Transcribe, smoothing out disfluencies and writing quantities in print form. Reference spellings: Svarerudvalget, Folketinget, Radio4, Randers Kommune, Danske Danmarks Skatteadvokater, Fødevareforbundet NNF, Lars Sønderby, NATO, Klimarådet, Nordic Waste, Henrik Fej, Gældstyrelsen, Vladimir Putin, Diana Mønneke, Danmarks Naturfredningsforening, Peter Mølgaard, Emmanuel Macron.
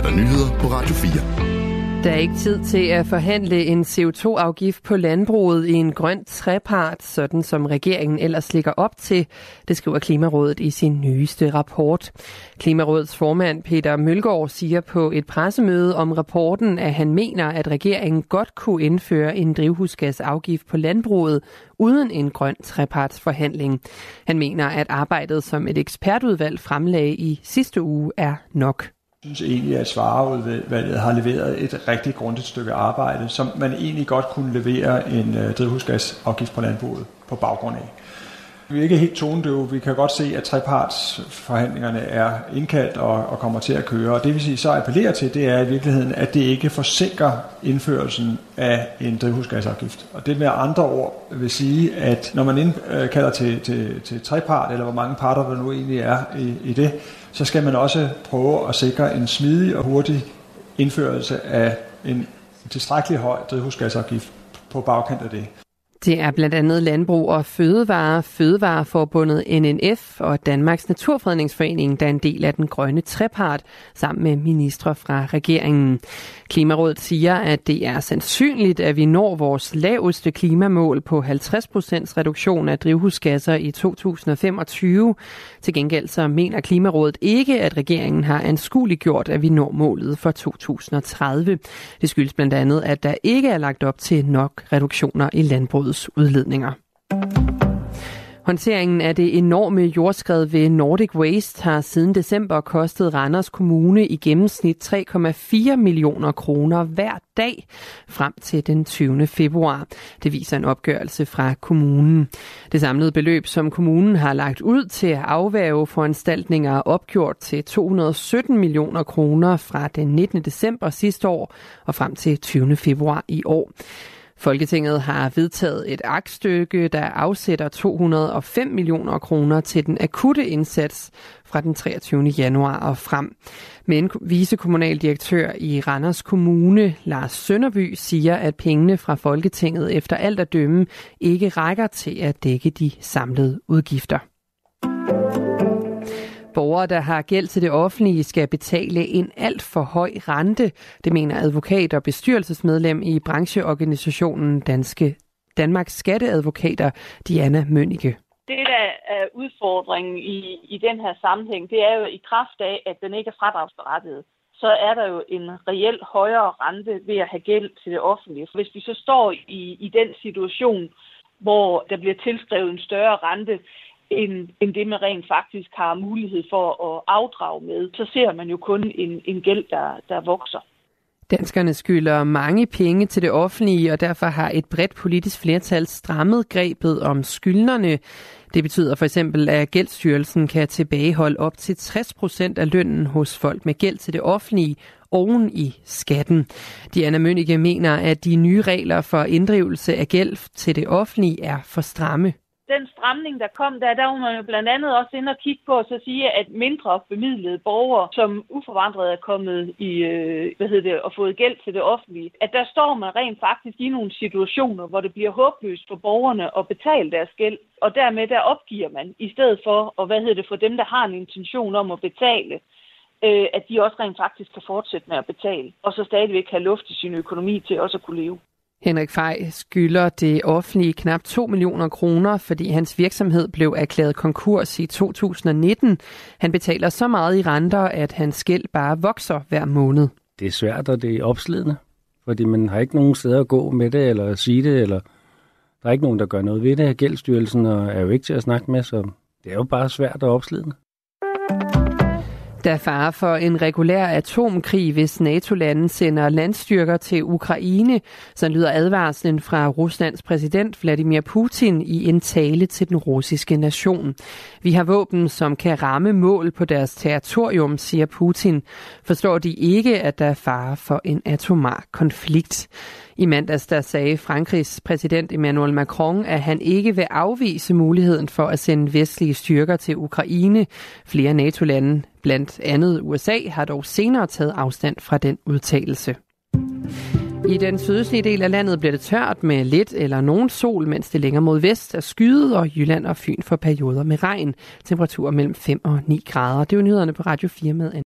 er der nyheder på Radio 4. Der er ikke tid til at forhandle en CO2-afgift på landbruget i en grøn trepart, sådan som regeringen ellers ligger op til, det skriver Klimarådet i sin nyeste rapport. Klimarådets formand Peter Mølgaard siger på et pressemøde om rapporten, at han mener, at regeringen godt kunne indføre en drivhusgasafgift på landbruget uden en grøn trepartsforhandling. Han mener, at arbejdet, som et ekspertudvalg fremlagde i sidste uge, er nok. Jeg synes egentlig, at Svarerudvalget har leveret et rigtig grundigt stykke arbejde, som man egentlig godt kunne levere en drivhusgasafgift på landbruget på baggrund af. Vi er ikke helt tonedøve. Vi kan godt se, at trepartsforhandlingerne er indkaldt og kommer til at køre. Og det vil sige, så appellerer til, det er i virkeligheden, at det ikke forsinker indførelsen af en drivhusgasafgift. Og det med andre ord vil sige, at når man indkalder til trepart, eller hvor mange parter der nu egentlig er i det, så skal man også prøve at sikre en smidig og hurtig indførelse af en tilstrækkelig høj drivhusgasafgift på bagkant af det. Det er blandt andet Landbrug og Fødevare, Fødevareforbundet NNF og Danmarks Naturfredningsforening, der er en del af den grønne trepart, sammen med ministre fra regeringen. Klimarådet siger, at det er sandsynligt, at vi når vores laveste klimamål på 50% reduktion af drivhusgasser i 2025. Til gengæld så mener Klimarådet ikke, at regeringen har anskueliggjort, at vi når målet for 2030. Det skyldes blandt andet, at der ikke er lagt op til nok reduktioner i landbruget. Udledninger. Håndteringen af det enorme jordskred ved Nordic Waste har siden december kostet Randers Kommune i gennemsnit 3,4 millioner kroner hver dag frem til den 20. februar. Det viser en opgørelse fra kommunen. Det samlede beløb, som kommunen har lagt ud til at afværge foranstaltninger, er opgjort til 217 millioner kroner fra den 19. december sidste år og frem til 20. februar i år. Folketinget har vedtaget et aktstykke, der afsætter 205 millioner kroner til den akutte indsats fra den 23. januar og frem. Men vicekommunaldirektør i Randers Kommune, Lars Sønderby, siger, at pengene fra Folketinget efter alt at dømme ikke rækker til at dække de samlede udgifter. Borgere, der har gæld til det offentlige, skal betale en alt for høj rente, det mener advokat og bestyrelsesmedlem i brancheorganisationen Danske Danmarks Skatteadvokater, Diana Mønneke. Det, der er udfordringen i den her sammenhæng, det er jo i kraft af, at den ikke er fradragsberettiget. Så er der jo en reelt højere rente ved at have gæld til det offentlige. Hvis vi så står i den situation, hvor der bliver tilskrevet en større rente, end det, man rent faktisk har mulighed for at afdrage med, så ser man jo kun en gæld, der vokser. Danskerne skylder mange penge til det offentlige, og derfor har et bredt politisk flertal strammet grebet om skyldnerne. Det betyder for eksempel, at Gældstyrelsen kan tilbageholde op til 60% af lønnen hos folk med gæld til det offentlige oven i skatten. Diana Mønneke mener, at de nye regler for inddrivelse af gæld til det offentlige er for stramme. Den stramning, der kom, der var man jo blandt andet også inde og kigge på og så sige, at mindre bemidlede borgere, som uforvandret er kommet i, og fået gæld til det offentlige, at der står man rent faktisk i nogle situationer, hvor det bliver håbløst for borgerne at betale deres gæld, og dermed der opgiver man, i stedet for, og for dem, der har en intention om at betale, at de også rent faktisk kan fortsætte med at betale, og så stadigvæk have luft i sin økonomi til også at kunne leve. Henrik Fej skylder det offentlige knap 2 millioner kroner, fordi hans virksomhed blev erklæret konkurs i 2019. Han betaler så meget i renter, at hans gæld bare vokser hver måned. Det er svært, og det er opslidende, fordi man har ikke nogen steder at gå med det eller sige det, eller der er ikke nogen, der gør noget ved det. Gældstyrelsen er jo ikke til at snakke med, så det er jo bare svært og opslidende. Der er fare for en regulær atomkrig, hvis NATO-landen sender landstyrker til Ukraine, så lyder advarslen fra Ruslands præsident Vladimir Putin i en tale til den russiske nation. Vi har våben, som kan ramme mål på deres territorium, siger Putin. Forstår de ikke, at der er fare for en atomar konflikt? I mandags der sagde Frankrigs præsident Emmanuel Macron, at han ikke vil afvise muligheden for at sende vestlige styrker til Ukraine. Flere NATO-lande, blandt andet USA, har dog senere taget afstand fra den udtalelse. I den sydøstlige del af landet bliver det tørt med lidt eller nogen sol, mens det længere mod vest er skyet, og Jylland og Fyn får perioder med regn. Temperaturer mellem 5 og 9 grader. Det er jo nyhederne på Radio 4 med